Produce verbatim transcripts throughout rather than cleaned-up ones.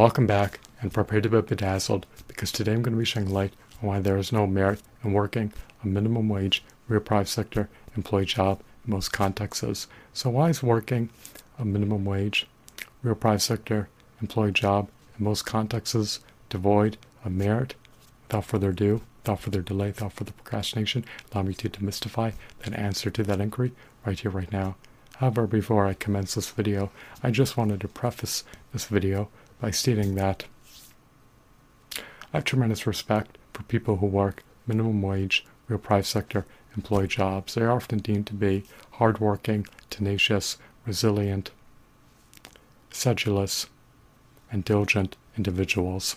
Welcome back, and prepare to be bedazzled, because today I'm going to be shedding light on why there is no merit in working a minimum wage, real private sector employee job in most contexts. So why is working a minimum wage, real private sector employee job in most contexts devoid of merit? Without further ado, without further delay, without further procrastination, allow me to demystify that answer to that inquiry right here, right now. However, before I commence this video, I just wanted to preface this video by stating that I have tremendous respect for people who work minimum wage, real private sector employee jobs. They are often deemed to be hardworking, tenacious, resilient, sedulous, and diligent individuals.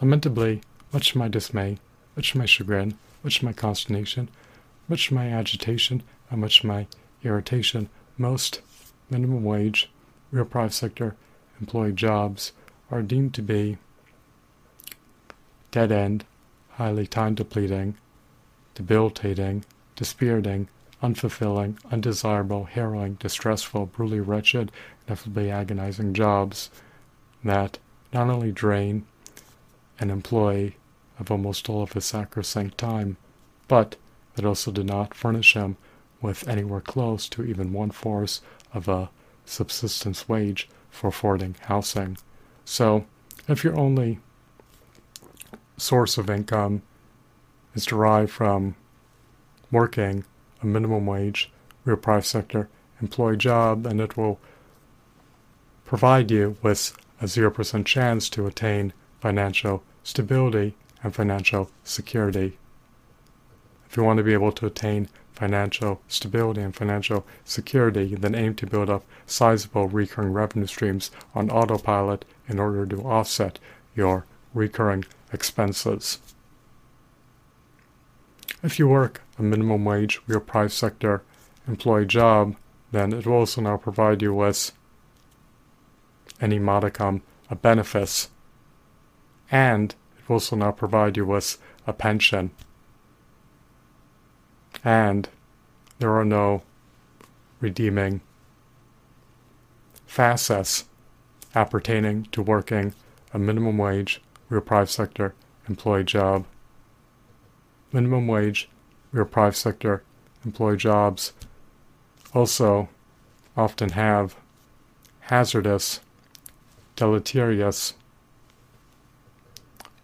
Lamentably, much to my dismay, much to my chagrin, much to my consternation, much to my agitation, and much to my irritation, most minimum wage, real private sector employee jobs are deemed to be dead-end, highly time-depleting, debilitating, dispiriting, unfulfilling, undesirable, harrowing, distressful, brutally wretched, and ineffably agonizing jobs that not only drain an employee of almost all of his sacrosanct time, but that also did not furnish him with anywhere close to even one-fourth of a subsistence wage for affording housing. So, if your only source of income is derived from working a minimum wage, real private sector employee job, then it will provide you with a zero percent chance to attain financial stability and financial security. If you want to be able to attain financial stability and financial security, then aim to build up sizable recurring revenue streams on autopilot in order to offset your recurring expenses. If you work a minimum wage, real private sector employee job, then it will also now provide you with any modicum of benefits, and it will also now provide you with a pension. And there are no redeeming facets appertaining to working a minimum wage, real private sector employee job. Minimum wage, real private sector employee jobs also often have hazardous, deleterious,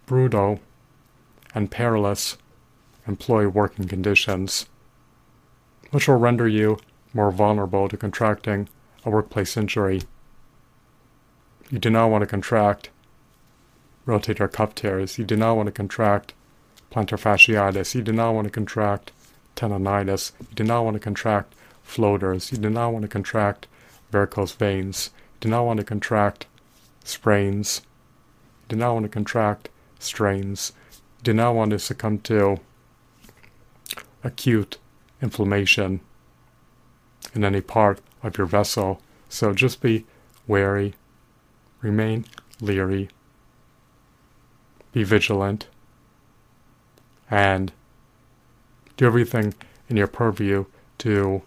brutal, and perilous employee working conditions, which will render you more vulnerable to contracting a workplace injury. You do not want to contract rotator cuff tears. You do not want to contract plantar fasciitis. You do not want to contract tendonitis. You do not want to contract floaters. You do not want to contract varicose veins. You do not want to contract sprains. You do not want to contract strains. You do not want to succumb to acute inflammation in any part of your vessel. So just be wary, remain leery, be vigilant, and do everything in your purview to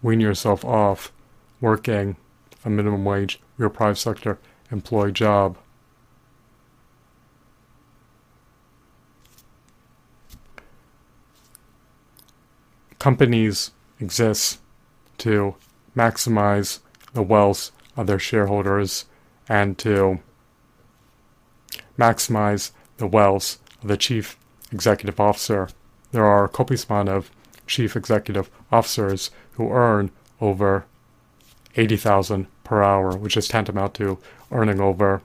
wean yourself off working a minimum wage, real private sector employee job. Companies exist to maximize the wealth of their shareholders and to maximize the wealth of the chief executive officer. There are a copious amount of chief executive officers who earn over eighty thousand dollars per hour, which is tantamount to earning over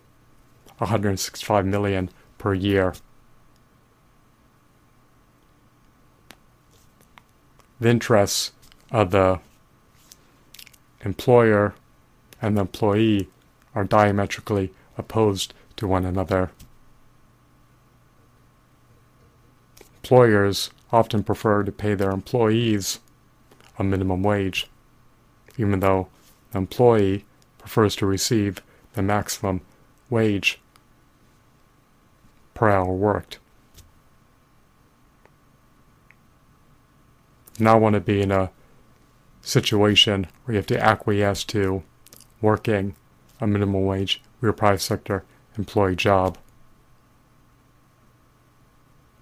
one hundred sixty-five million dollars per year. The interests of the employer and the employee are diametrically opposed to one another. Employers often prefer to pay their employees a minimum wage, even though the employee prefers to receive the maximum wage per hour worked. Do not want to be in a situation where you have to acquiesce to working a minimum wage, we're a private sector employee job.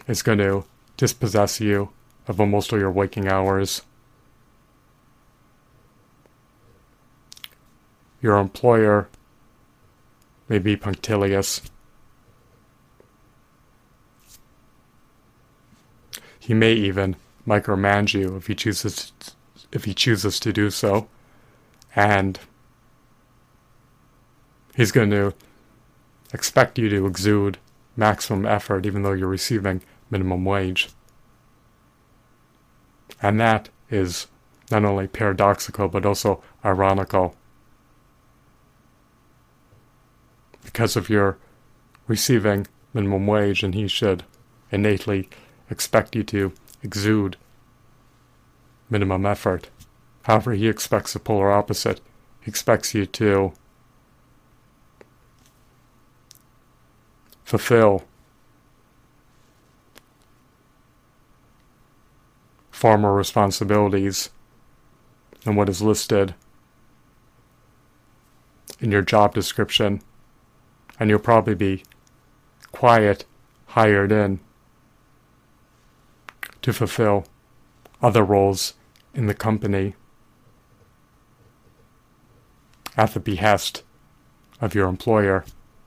It's going to dispossess you of almost all your waking hours. Your employer may be punctilious. He may even micromanage you if he chooses to, if he chooses to do so, and he's going to expect you to exude maximum effort even though you're receiving minimum wage. And that is not only paradoxical but also ironical. Because if you're receiving minimum wage, and he should innately expect you to exude minimum effort. However, he expects the polar opposite. He expects you to fulfill former responsibilities and what is listed in your job description, and you'll probably be quiet, hired in to fulfill other roles in the company at the behest of your employer.